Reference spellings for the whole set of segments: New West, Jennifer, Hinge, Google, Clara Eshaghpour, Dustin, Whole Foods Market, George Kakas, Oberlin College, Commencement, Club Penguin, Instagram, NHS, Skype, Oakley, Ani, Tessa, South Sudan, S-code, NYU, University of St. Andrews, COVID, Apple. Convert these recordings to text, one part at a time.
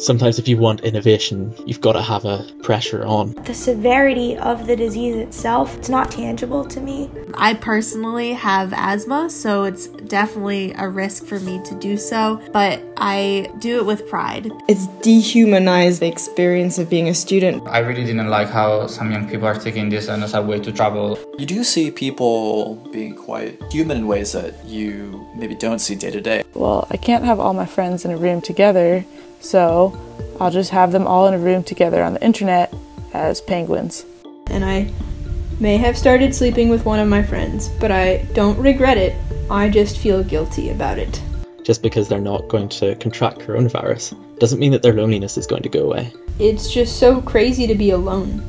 sometimes if you want innovation, you've got to have a pressure on. The severity of the disease itself, it's not tangible to me. I personally have asthma, so it's definitely a risk for me to do so, but I do it with pride. It's dehumanized the experience of being a student. I really didn't like how some young people are taking this as a way to travel. You do see people being quite human in ways that you maybe don't see day to day. Well, I can't have all my friends in a room together, so I'll just have them all in a room together on the internet as penguins. And I may have started sleeping with one of my friends, but I don't regret it. I just feel guilty about it. Just because they're not going to contract coronavirus doesn't mean that their loneliness is going to go away. It's just so crazy to be alone.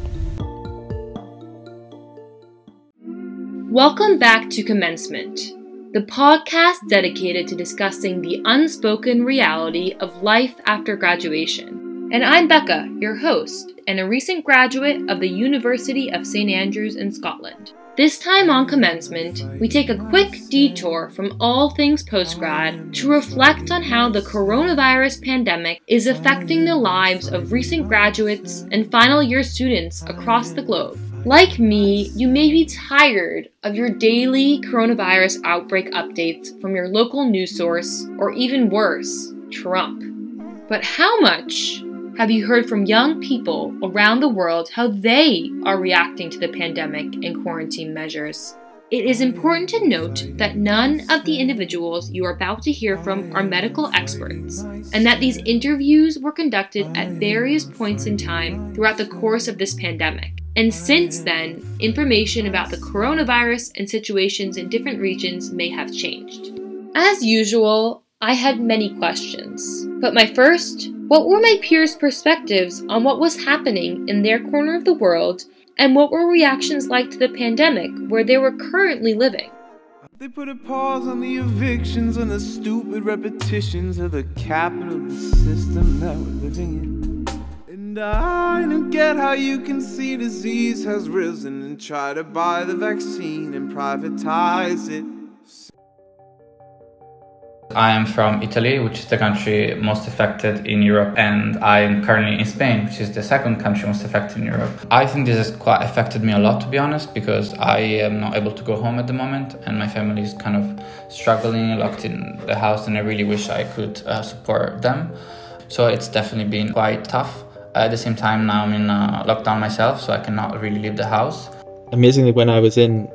Welcome back to Commencement, the podcast dedicated to discussing the unspoken reality of life after graduation. And I'm Becca, your host, and a recent graduate of the University of St. Andrews in Scotland. This time on Commencement, we take a quick detour from all things postgrad to reflect on how the coronavirus pandemic is affecting the lives of recent graduates and final year students across the globe. Like me, you may be tired of your daily coronavirus outbreak updates from your local news source, or even worse, Trump. But how much have you heard from young people around the world how they are reacting to the pandemic and quarantine measures? It is important to note that none of the individuals you are about to hear from are medical experts, and that these interviews were conducted at various points in time throughout the course of this pandemic. And since then, information about the coronavirus and situations in different regions may have changed. As usual, I had many questions. But my first, what were my peers' perspectives on what was happening in their corner of the world, and what were reactions like to the pandemic where they were currently living? They put a pause on the evictions and the stupid repetitions of the capitalist system that we're living in. And I don't get how you can see disease has risen and try to buy the vaccine and privatize it. I am from Italy, which is the country most affected in Europe, and I am currently in Spain, which is the second country most affected in Europe. I think this has quite affected me a lot, to be honest, because I am not able to go home at the moment, and my family is kind of struggling, locked in the house, and I really wish I could support them. So it's definitely been quite tough. At the same time, now I'm in lockdown myself, so I cannot really leave the house. Amazingly, when I was in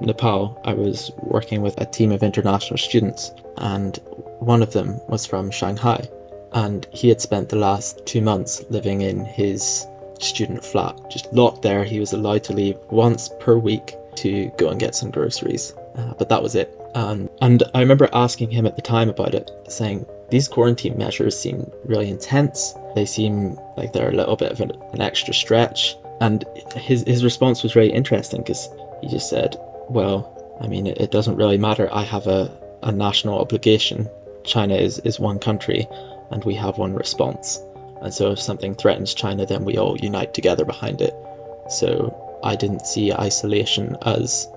Nepal, I was working with a team of international students, and one of them was from Shanghai, and he had spent the last 2 months living in his student flat, just locked there. He was allowed to leave once per week to go and get some groceries, but that was it. And I remember asking him at the time about it, saying, these quarantine measures seem really intense. They seem like they're a little bit of an extra stretch. And his response was really interesting, because he just said, well, I mean, it doesn't really matter. I have a national obligation. China is one country and we have one response. And so if something threatens China, then we all unite together behind it. So I didn't see isolation as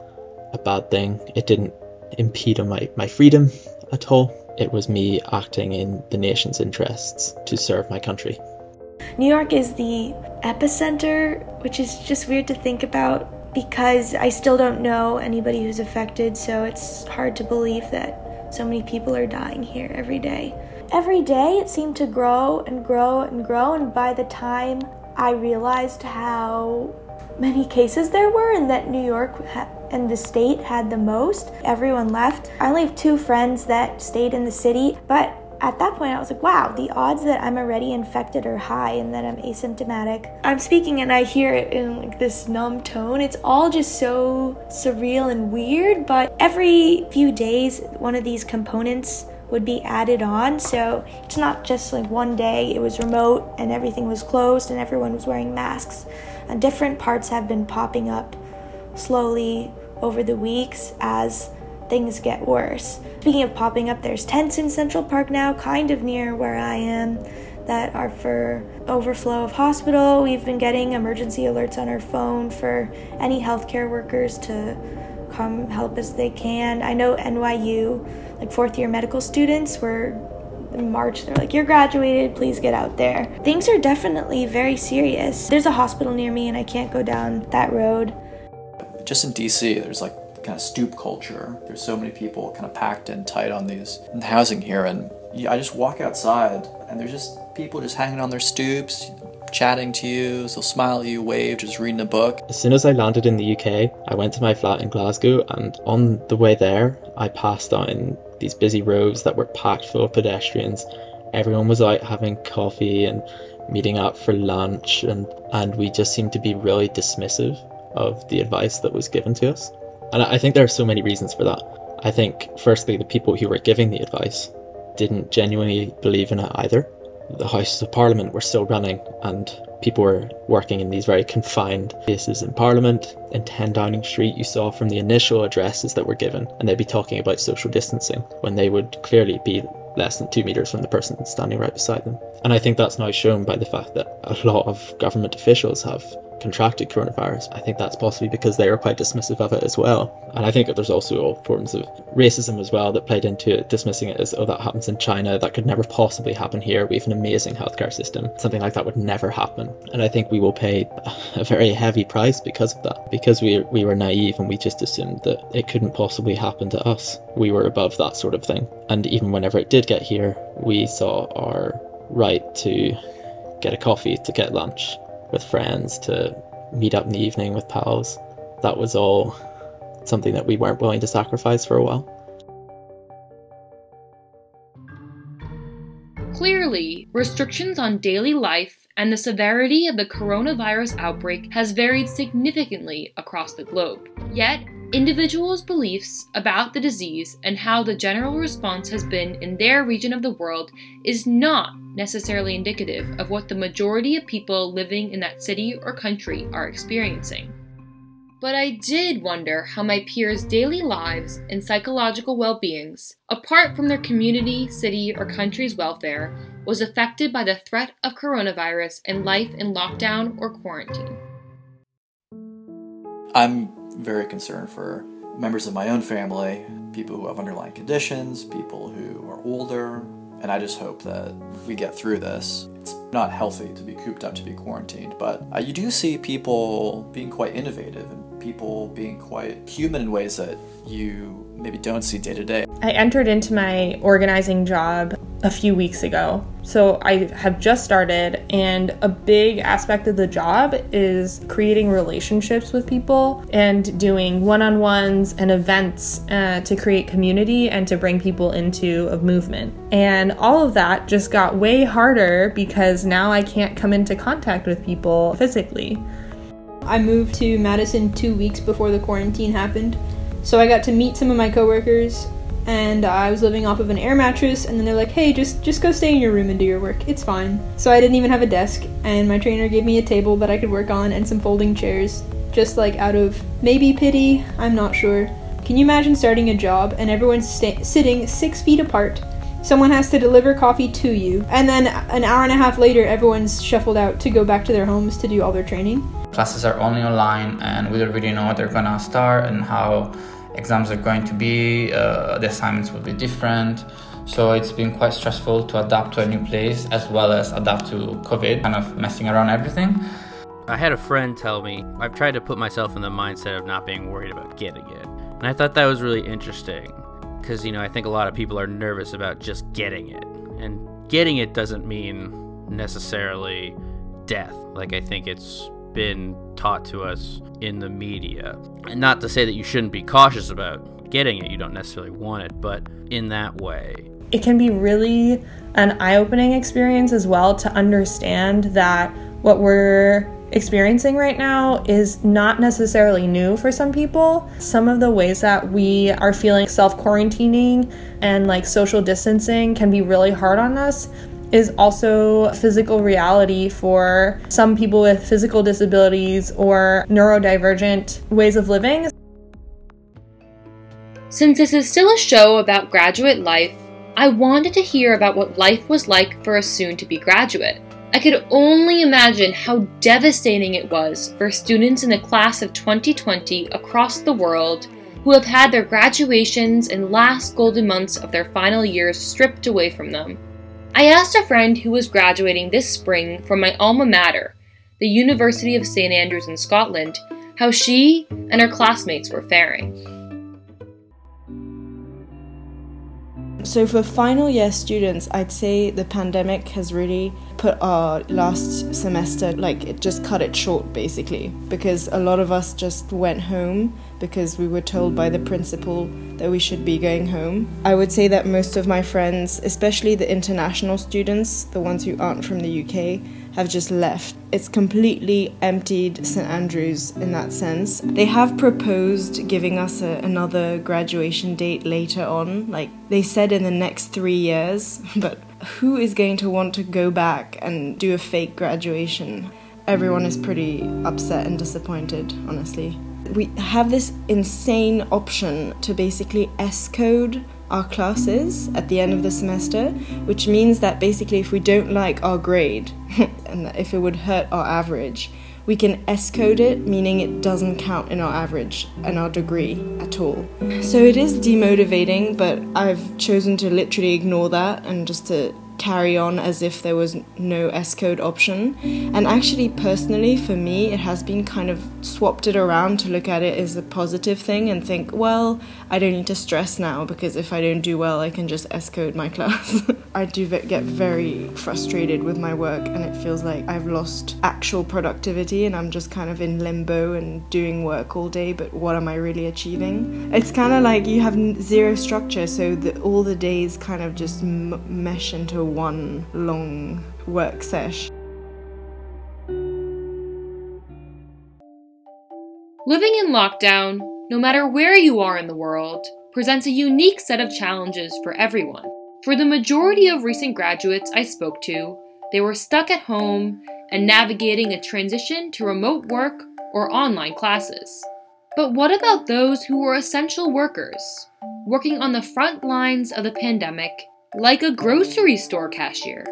a bad thing. It didn't impede on my freedom at all. It was me acting in the nation's interests to serve my country. New York is the epicenter, which is just weird to think about because I still don't know anybody who's affected, so it's hard to believe that so many people are dying here every day. Every day it seemed to grow and grow and grow, and by the time I realized how many cases there were and that New York and the state had the most, everyone left. I only have 2 friends that stayed in the city, but at that point I was like, wow, the odds that I'm already infected are high and that I'm asymptomatic. I'm speaking and I hear it in like this numb tone. It's all just so surreal and weird, but every few days one of these components would be added on, so it's not just like one day it was remote and everything was closed and everyone was wearing masks. And different parts have been popping up slowly over the weeks as things get worse. Speaking of popping up, there's tents in Central Park now, kind of near where I am, that are for overflow of hospital. We've been getting emergency alerts on our phone for any healthcare workers to come help as they can. I know NYU, like 4th year medical students, were in March. They're like, you're graduated, please get out there. Things are definitely very serious. There's a hospital near me and I can't go down that road. Just in DC, there's like kind of stoop culture. There's so many people kind of packed in tight on these housing here, and I just walk outside and there's just people just hanging on their stoops, chatting to you, so smile at you, wave, just reading a book. As soon as I landed in the UK, I went to my flat in Glasgow, and on the way there, I passed down these busy roads that were packed full of pedestrians. Everyone was out having coffee and meeting up for lunch, and we just seemed to be really dismissive of the advice that was given to us. And I think there are so many reasons for that. I think, firstly, the people who were giving the advice didn't genuinely believe in it either. The Houses of Parliament were still running and people were working in these very confined places in Parliament. In 10 Downing Street, you saw from the initial addresses that were given, and they'd be talking about social distancing when they would clearly be less than 2 meters from the person standing right beside them. And I think that's now shown by the fact that a lot of government officials have contracted coronavirus. I think that's possibly because they were quite dismissive of it as well. And I think that there's also all forms of racism as well that played into it, dismissing it as, oh, that happens in China, that could never possibly happen here, we have an amazing healthcare system, something like that would never happen. And I think we will pay a very heavy price because of that, because we were naive and we just assumed that it couldn't possibly happen to us. We were above that sort of thing. And even whenever it did get here, we saw our right to get a coffee, to get lunch with friends, to meet up in the evening with pals. That was all something that we weren't willing to sacrifice for a while. Clearly, restrictions on daily life and the severity of the coronavirus outbreak has varied significantly across the globe. Yet, individuals' beliefs about the disease and how the general response has been in their region of the world is not necessarily indicative of what the majority of people living in that city or country are experiencing. But I did wonder how my peers' daily lives and psychological well-beings, apart from their community, city, or country's welfare, was affected by the threat of coronavirus and life in lockdown or quarantine. I'm very concerned for members of my own family, people who have underlying conditions, people who are older, and I just hope that we get through this. It's not healthy to be cooped up, to be quarantined, but you do see people being quite innovative and people being quite human in ways that you maybe don't see day to day. I entered into my organizing job a few weeks ago, so I have just started, and a big aspect of the job is creating relationships with people and doing one-on-ones and events to create community and to bring people into a movement. And all of that just got way harder because now I can't come into contact with people physically. I moved to Madison 2 weeks before the quarantine happened, so I got to meet some of my coworkers. And I was living off of an air mattress, and then they're like, hey, just go stay in your room and do your work, it's fine. So I didn't even have a desk, and my trainer gave me a table that I could work on and some folding chairs, just like out of maybe pity, I'm not sure. Can you imagine starting a job and everyone's sitting 6 feet apart? Someone has to deliver coffee to you, and then an hour and a half later, everyone's shuffled out to go back to their homes to do all their training. Classes are only online, and we don't really know what they're gonna start and how exams are going to be, the assignments will be different. So it's been quite stressful to adapt to a new place as well as adapt to COVID, kind of messing around everything. I had a friend tell me, I've tried to put myself in the mindset of not being worried about getting it. And I thought that was really interesting because, you know, I think a lot of people are nervous about just getting it. And getting it doesn't mean necessarily death. Like, I think it's been taught to us in the media. And not to say that you shouldn't be cautious about getting it, you don't necessarily want it, but in that way. It can be really an eye-opening experience as well to understand that what we're experiencing right now is not necessarily new for some people. Some of the ways that we are feeling self-quarantining and like social distancing can be really hard on us is also physical reality for some people with physical disabilities or neurodivergent ways of living. Since this is still a show about graduate life, I wanted to hear about what life was like for a soon-to-be graduate. I could only imagine how devastating it was for students in the class of 2020 across the world who have had their graduations and last golden months of their final years stripped away from them. I asked a friend who was graduating this spring from my alma mater, the University of St. Andrews in Scotland, how she and her classmates were faring. So for final year students, I'd say the pandemic has really put our last semester, it just cut it short basically, because a lot of us just went home because we were told by the principal that we should be going home. I would say that most of my friends, especially the international students, the ones who aren't from the UK, have just left. It's completely emptied St. Andrews in that sense. They have proposed giving us another graduation date later on, they said in the next 3 years, but who is going to want to go back and do a fake graduation? Everyone is pretty upset and disappointed, honestly. We have this insane option to basically S-code our classes at the end of the semester, which means that basically if we don't like our grade and if it would hurt our average, we can S-code it, meaning it doesn't count in our average and our degree at all. So it is demotivating, but I've chosen to literally ignore that and just to carry on as if there was no S-code option. And actually, personally, for me, it has been kind of swapped it around to look at it as a positive thing and think, well, I don't need to stress now because if I don't do well, I can just S-code my class. I do get very frustrated with my work and it feels like I've lost actual productivity and I'm just kind of in limbo and doing work all day, but what am I really achieving? It's kind of like you have zero structure, so all the days kind of just mesh into one long work sesh. Living in lockdown, no matter where you are in the world, presents a unique set of challenges for everyone. For the majority of recent graduates I spoke to, they were stuck at home and navigating a transition to remote work or online classes. But what about those who were essential workers, working on the front lines of the pandemic, like a grocery store cashier?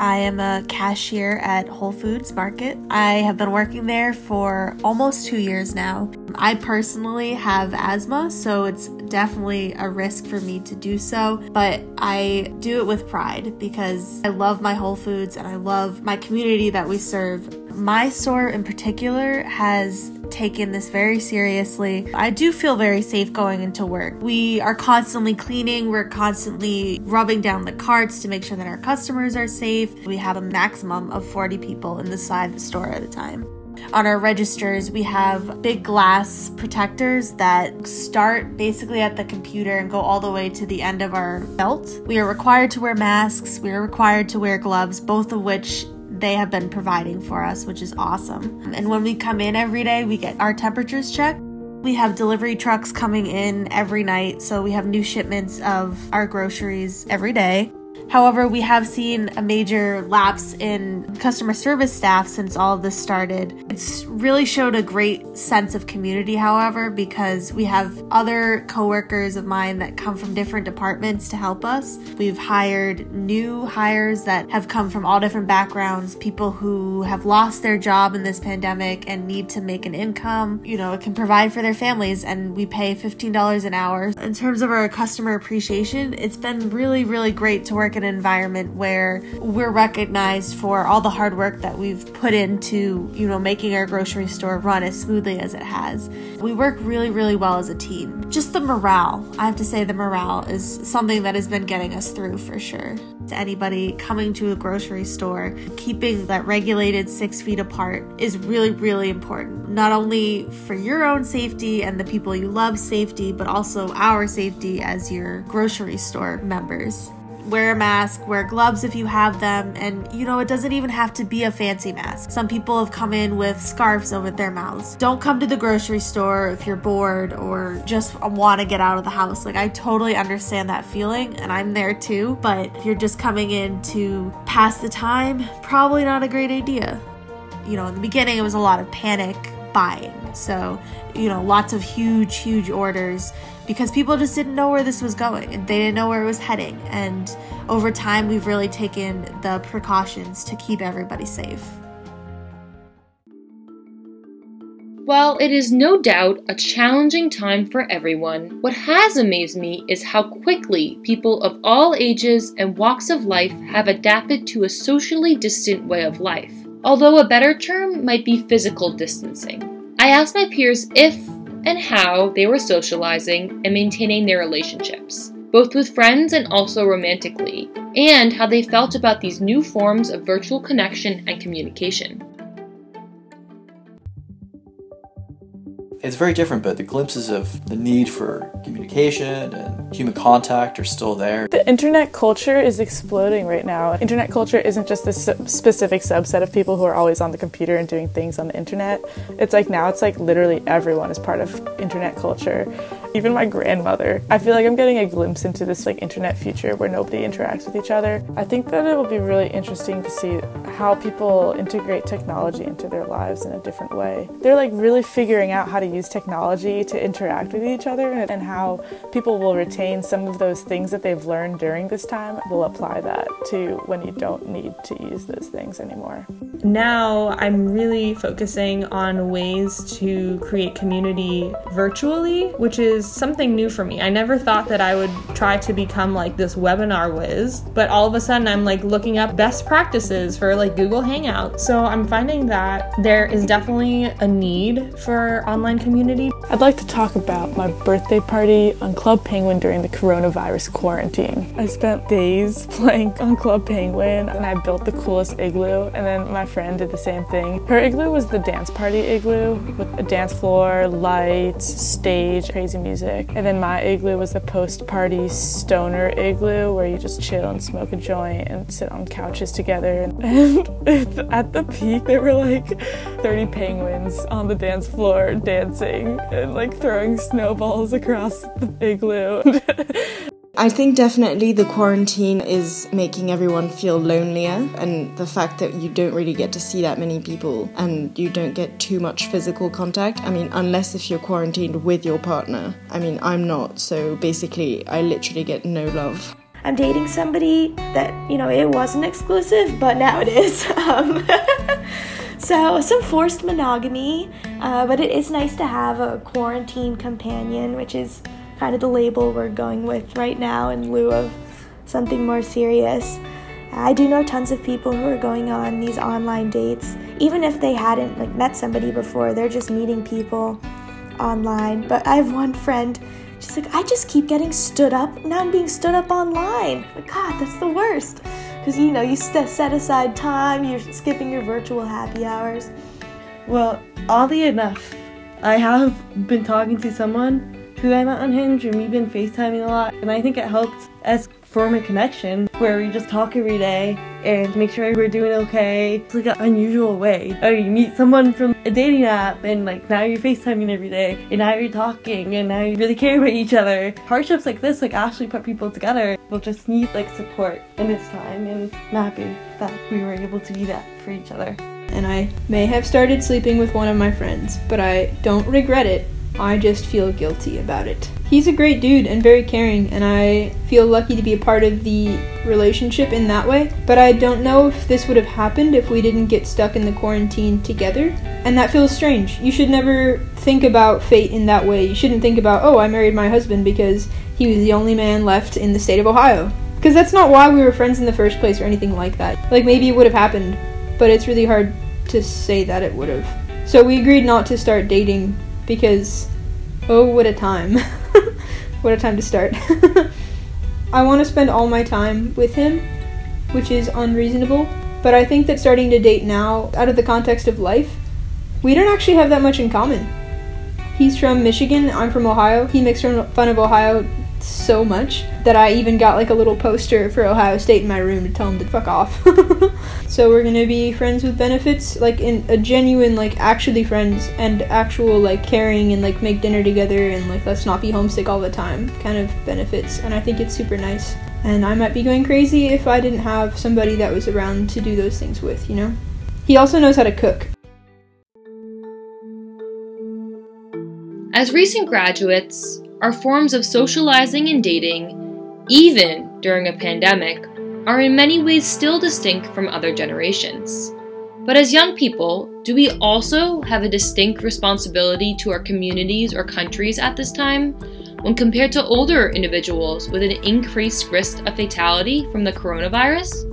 I am a cashier at Whole Foods Market. I have been working there for almost 2 years now. I personally have asthma, so it's definitely a risk for me to do so, but I do it with pride because I love my Whole Foods and I love my community that we serve. My store in particular has taken this very seriously. I do feel very safe going into work. We are constantly cleaning, we're constantly rubbing down the carts to make sure that our customers are safe. We have a maximum of 40 people in the side of the store at a time. On our registers, we have big glass protectors that start basically at the computer and go all the way to the end of our belt. We are required to wear masks, we are required to wear gloves, both of which they have been providing for us, which is awesome. And when we come in every day, we get our temperatures checked. We have delivery trucks coming in every night, so we have new shipments of our groceries every day. However, we have seen a major lapse in customer service staff since all of this started. It's really showed a great sense of community, however, because we have other coworkers of mine that come from different departments to help us. We've hired new hires that have come from all different backgrounds, people who have lost their job in this pandemic and need to make an income, it can provide for their families, and we pay $15 an hour. In terms of our customer appreciation, it's been really, really great to work in an environment where we're recognized for all the hard work that we've put into, making our grocery store run as smoothly as it has. We work really, really well as a team. Just the morale, I have to say the morale is something that has been getting us through for sure. To anybody coming to a grocery store, keeping that regulated 6 feet apart is really, really important. Not only for your own safety and the people you love's safety, but also our safety as your grocery store members. Wear a mask, wear gloves if you have them, and it doesn't even have to be a fancy mask. Some people have come in with scarves over their mouths. Don't come to the grocery store if you're bored or just want to get out of the house. I totally understand that feeling, and I'm there too, but if you're just coming in to pass the time, probably not a great idea. In the beginning it was a lot of panic buying, so lots of huge orders, because people just didn't know where this was going and they didn't know where it was heading. And over time, we've really taken the precautions to keep everybody safe. While it is no doubt a challenging time for everyone, what has amazed me is how quickly people of all ages and walks of life have adapted to a socially distant way of life, although a better term might be physical distancing. I asked my peers if and how they were socializing and maintaining their relationships, both with friends and also romantically, and how they felt about these new forms of virtual connection and communication. It's very different, but the glimpses of the need for communication and human contact are still there. The internet culture is exploding right now. Internet culture isn't just this specific subset of people who are always on the computer and doing things on the internet. It's like now it's like literally everyone is part of internet culture. Even my grandmother. I feel like I'm getting a glimpse into this like internet future where nobody interacts with each other. I think that it will be really interesting to see how people integrate technology into their lives in a different way. They're like really figuring out how to use technology to interact with each other, and how people will retain some of those things that they've learned during this time. We'll apply that to when you don't need to use those things anymore. Now I'm really focusing on ways to create community virtually, which is something new for me. I never thought that I would try to become like this webinar whiz, but all of a sudden I'm like looking up best practices for like Google Hangouts. So I'm finding that there is definitely a need for online community. I'd like to talk about my birthday party on Club Penguin during the coronavirus quarantine. I spent days playing on Club Penguin and I built the coolest igloo, and then my friend did the same thing. Her igloo was the dance party igloo with a dance floor, lights, stage, crazy music. And then my igloo was the post-party stoner igloo where you just chill and smoke a joint and sit on couches together. And at the peak, there were like 30 penguins on the dance floor dancing and like throwing snowballs across the igloo. I think definitely the quarantine is making everyone feel lonelier, and the fact that you don't really get to see that many people and you don't get too much physical contact. I mean, unless if you're quarantined with your partner. I mean, I'm not, so basically I literally get no love. I'm dating somebody that, you know, it wasn't exclusive, but now it is. So some forced monogamy, but it is nice to have a quarantine companion, which is kind of the label we're going with right now in lieu of something more serious. I do know tons of people who are going on these online dates, even if they hadn't like met somebody before, they're just meeting people online. But I have one friend, she's like, I just keep getting stood up, now I'm being stood up online. Like, God, that's the worst. Because you know, you set aside time, you're skipping your virtual happy hours. Well, oddly enough, I have been talking to someone who I met on Hinge, and we've been FaceTiming a lot, and I think it helped us form a connection where we just talk every day and make sure we're doing okay. It's like an unusual way. Oh, you meet someone from a dating app and like now you're FaceTiming every day and now you're talking and now you really care about each other. Hardships like this like actually put people together. We'll just need like support in this time, and I'm happy that we were able to do that for each other. And I may have started sleeping with one of my friends, but I don't regret it. I just feel guilty about it. He's a great dude and very caring, and I feel lucky to be a part of the relationship in that way, but I don't know if this would have happened if we didn't get stuck in the quarantine together, and that feels strange. You should never think about fate in that way. You shouldn't think about, oh, I married my husband because he was the only man left in the state of Ohio, because that's not why we were friends in the first place or anything like that. Like, maybe it would have happened, but it's really hard to say that it would have. So we agreed not to start dating because, oh, what a time. What a time to start. I want to spend all my time with him, which is unreasonable, but I think that starting to date now, out of the context of life, we don't actually have that much in common. He's from Michigan, I'm from Ohio. He makes fun of Ohio so much that I even got like a little poster for Ohio State in my room to tell him to fuck off. So we're gonna be friends with benefits, like in a genuine, like actually friends and actual like caring and like make dinner together and like let's not be homesick all the time kind of benefits, and I think it's super nice. And I might be going crazy if I didn't have somebody that was around to do those things with, you know? He also knows how to cook. As recent graduates, our forms of socializing and dating, even during a pandemic, are in many ways still distinct from other generations. But as young people, do we also have a distinct responsibility to our communities or countries at this time when compared to older individuals with an increased risk of fatality from the coronavirus?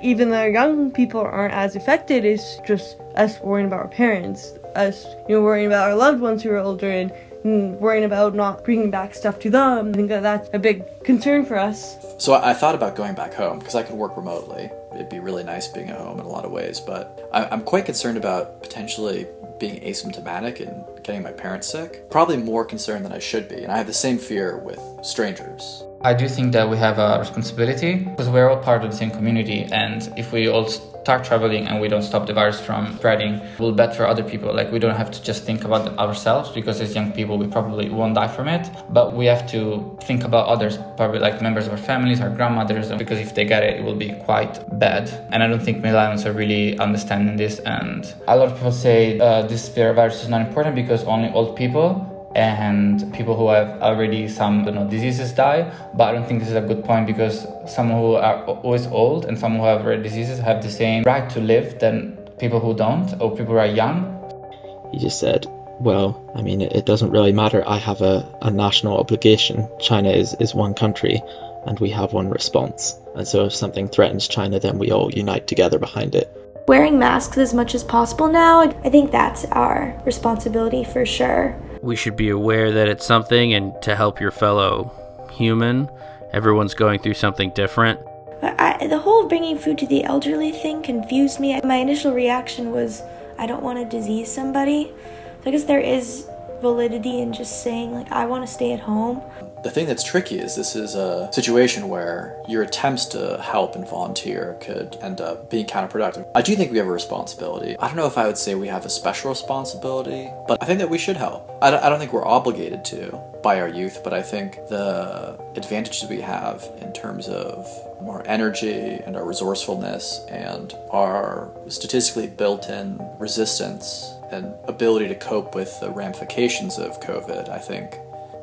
Even though young people aren't as affected, it's just us worrying about our parents, us worrying about our loved ones who are older and worrying about not bringing back stuff to them. I think that's a big concern for us. So I thought about going back home because I could work remotely. It'd be really nice being at home in a lot of ways, but I'm quite concerned about potentially being asymptomatic and getting my parents sick. Probably more concerned than I should be, and I have the same fear with strangers. I do think that we have a responsibility because we're all part of the same community, and if we all start traveling and we don't stop the virus from spreading, we'll bet for other people. Like, we don't have to just think about ourselves because as young people we probably won't die from it, but we have to think about others, probably like members of our families, our grandmothers, because if they get it, it will be quite bad. And I don't think Milanians are really understanding this, and a lot of people say this virus is not important because only old people and people who have already some diseases die, but I don't think this is a good point because someone who are always old and someone who have rare diseases have the same right to live than people who don't or people who are young. He just said, well, I mean, it doesn't really matter. I have a national obligation. China is one country and we have one response. And so if something threatens China, then we all unite together behind it. Wearing masks as much as possible now, I think that's our responsibility for sure. We should be aware that it's something, and to help your fellow human. Everyone's going through something different. The whole bringing food to the elderly thing confused me. My initial reaction was, I don't want to disease somebody. So I guess there is validity in just saying, like, I want to stay at home. The thing that's tricky is this is a situation where your attempts to help and volunteer could end up being counterproductive. I do think we have a responsibility. I don't know if I would say we have a special responsibility, but I think that we should help. I don't think we're obligated to by our youth, but I think the advantages we have in terms of our energy and our resourcefulness and our statistically built-in resistance and ability to cope with the ramifications of COVID, I think,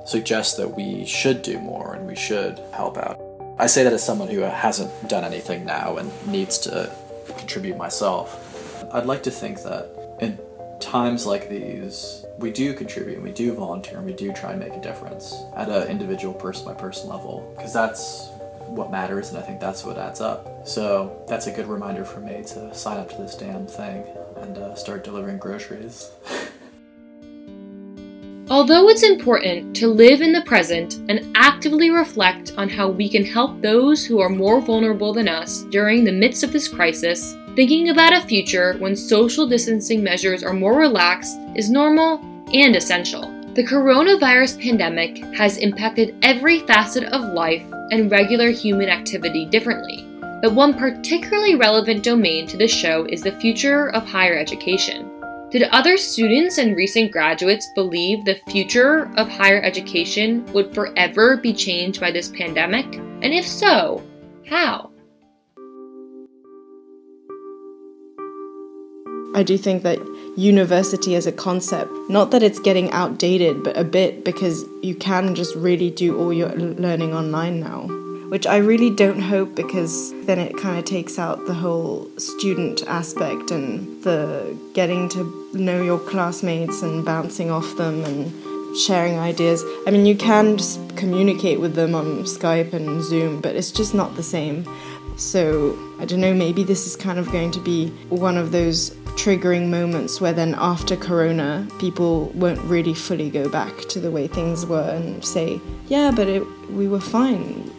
suggests that we should do more and we should help out. I say that as someone who hasn't done anything now and needs to contribute myself. I'd like to think that in times like these, we do contribute and we do volunteer and we do try and make a difference at an individual person-by-person level, because that's what matters and I think that's what adds up. So that's a good reminder for me to sign up to this damn thing and start delivering groceries. Although it's important to live in the present and actively reflect on how we can help those who are more vulnerable than us during the midst of this crisis, thinking about a future when social distancing measures are more relaxed is normal and essential. The coronavirus pandemic has impacted every facet of life and regular human activity differently, but one particularly relevant domain to this show is the future of higher education. Did other students and recent graduates believe the future of higher education would forever be changed by this pandemic? And if so, how? I do think that university as a concept, not that it's getting outdated, but a bit, because you can just really do all your learning online now, which I really don't hope, because then it kind of takes out the whole student aspect and the getting to know your classmates and bouncing off them and sharing ideas. I mean, you can just communicate with them on Skype and Zoom, but it's just not the same. So, I don't know, maybe this is kind of going to be one of those triggering moments where then after Corona, people won't really fully go back to the way things were and say, yeah, but we were fine.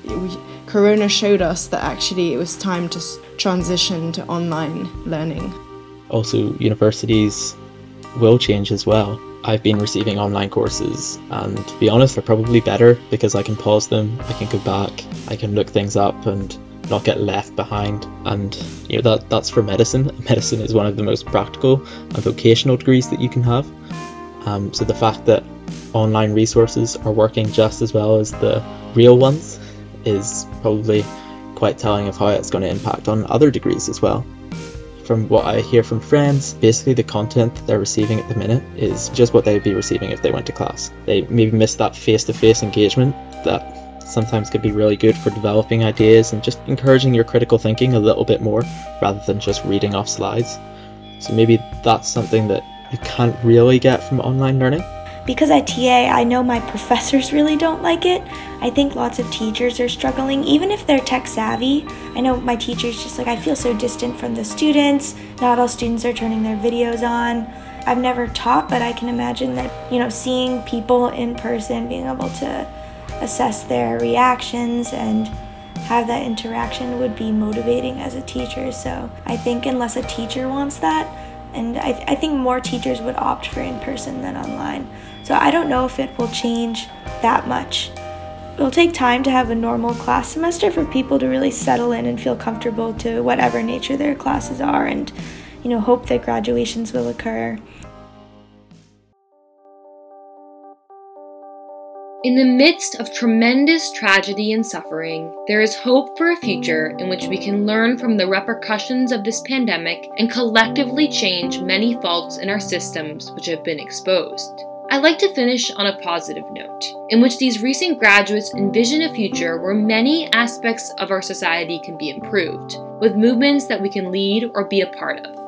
Corona showed us that actually it was time to transition to online learning. Also, universities will change as well. I've been receiving online courses, and to be honest, they're probably better because I can pause them, I can go back, I can look things up and not get left behind. And that's for medicine. Medicine is one of the most practical and vocational degrees that you can have. So the fact that online resources are working just as well as the real ones is probably quite telling of how it's going to impact on other degrees as well. From what I hear from friends, basically the content that they're receiving at the minute is just what they'd be receiving if they went to class. They maybe miss that face-to-face engagement that sometimes can be really good for developing ideas and just encouraging your critical thinking a little bit more rather than just reading off slides. So maybe that's something that you can't really get from online learning. Because I TA, I know my professors really don't like it. I think lots of teachers are struggling, even if they're tech savvy. I know my teacher's just like, I feel so distant from the students. Not all students are turning their videos on. I've never taught, but I can imagine that, seeing people in person, being able to assess their reactions and have that interaction would be motivating as a teacher. So I think unless a teacher wants that, and I think more teachers would opt for in-person than online. So I don't know if it will change that much. It'll take time to have a normal class semester for people to really settle in and feel comfortable to whatever nature their classes are and, hope that graduations will occur. In the midst of tremendous tragedy and suffering, there is hope for a future in which we can learn from the repercussions of this pandemic and collectively change many faults in our systems which have been exposed. I'd like to finish on a positive note, in which these recent graduates envision a future where many aspects of our society can be improved, with movements that we can lead or be a part of.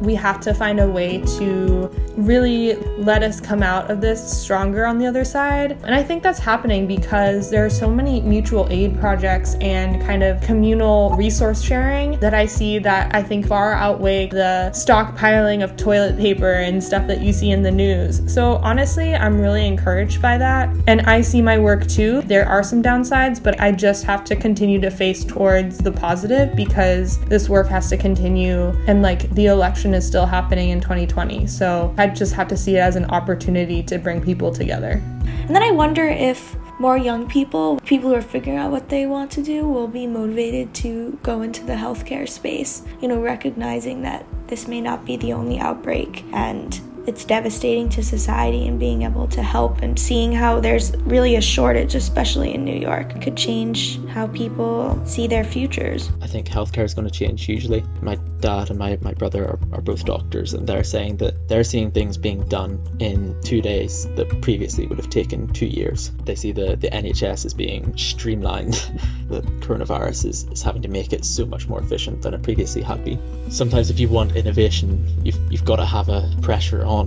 We have to find a way to really let us come out of this stronger on the other side. And I think that's happening because there are so many mutual aid projects and kind of communal resource sharing that I see that I think far outweigh the stockpiling of toilet paper and stuff that you see in the news. So honestly, I'm really encouraged by that. And I see my work too. There are some downsides, but I just have to continue to face towards the positive because this work has to continue. And the election is still happening in 2020, so I just have to see it as an opportunity to bring people together. And then I wonder if more young people who are figuring out what they want to do will be motivated to go into the healthcare space, recognizing that this may not be the only outbreak and it's devastating to society, and being able to help and seeing how there's really a shortage, especially in New York, could change how people see their futures. I think healthcare is going to change hugely. My dad and my brother are both doctors, and they're saying that they're seeing things being done in 2 days that previously would have taken 2 years. They see the NHS as being streamlined. The coronavirus is having to make it so much more efficient than it previously had been. Sometimes if you want innovation, you've got to have a pressure on.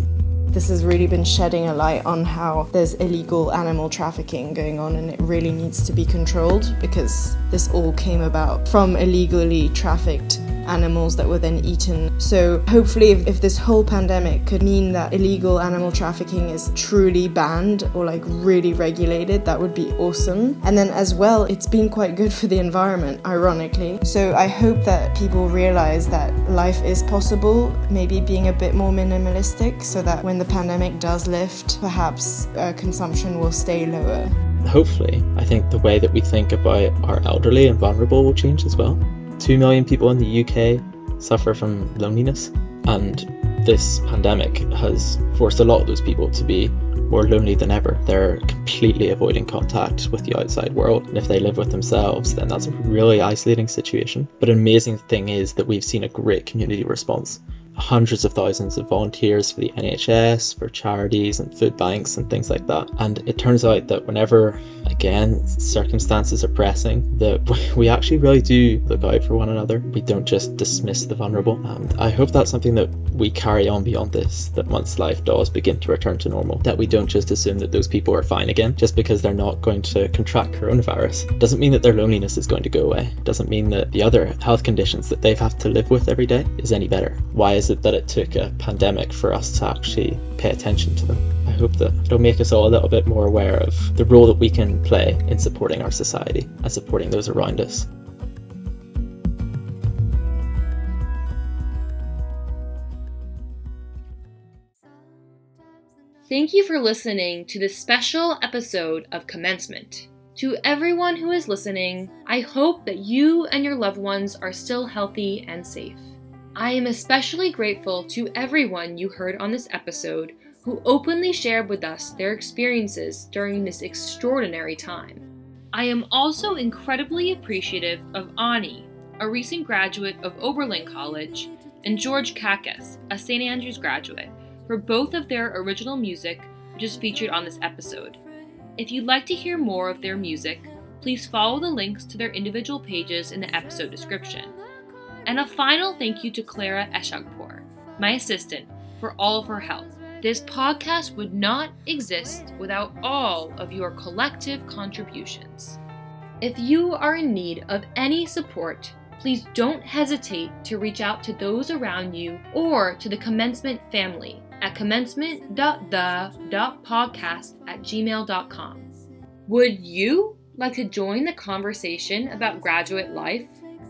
This has really been shedding a light on how there's illegal animal trafficking going on, and it really needs to be controlled because this all came about from illegally trafficked animals that were then eaten. So hopefully if this whole pandemic could mean that illegal animal trafficking is truly banned or really regulated, that would be awesome. And then as well, it's been quite good for the environment, ironically. So I hope that people realize that life is possible, maybe being a bit more minimalistic so that when the pandemic does lift, perhaps consumption will stay lower. Hopefully. I think the way that we think about our elderly and vulnerable will change as well. 2 million people in the UK suffer from loneliness, and this pandemic has forced a lot of those people to be more lonely than ever. They're completely avoiding contact with the outside world, and if they live with themselves, then that's a really isolating situation. But an amazing thing is that we've seen a great community response. Hundreds of thousands of volunteers for the NHS, for charities and food banks and things like that. And it turns out that whenever, again, circumstances are pressing, that we actually really do look out for one another. We don't just dismiss the vulnerable. And I hope that's something that we carry on beyond this, that once life does begin to return to normal, that we don't just assume that those people are fine again just because they're not going to contract coronavirus. It doesn't mean that their loneliness is going to go away. It doesn't mean that the other health conditions that they've had to live with every day is any better. Why is it that it took a pandemic for us to actually pay attention to them? I hope that it'll make us all a little bit more aware of the role that we can play in supporting our society and supporting those around us. Thank you for listening to this special episode of Commencement. To everyone who is listening, I hope that you and your loved ones are still healthy and safe. I am especially grateful to everyone you heard on this episode who openly shared with us their experiences during this extraordinary time. I am also incredibly appreciative of Ani, a recent graduate of Oberlin College, and George Kakas, a St. Andrews graduate, for both of their original music, which is featured on this episode. If you'd like to hear more of their music, please follow the links to their individual pages in the episode description. And a final thank you to Clara Eshaghpour, my assistant, for all of her help. This podcast would not exist without all of your collective contributions. If you are in need of any support, please don't hesitate to reach out to those around you or to the Commencement family at commencement.the.podcast@gmail.com. Would you like to join the conversation about graduate life,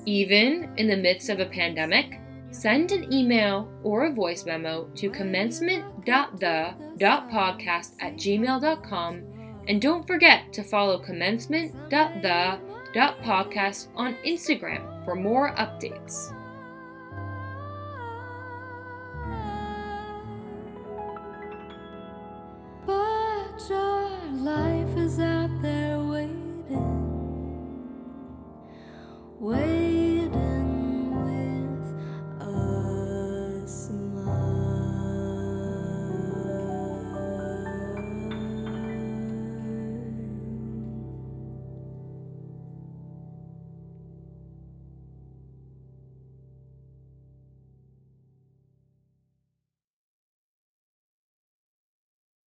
even in the midst of a pandemic? Send an email or a voice memo to commencement.the.podcast@gmail.com, and don't forget to follow commencement.the.podcast on Instagram for more updates.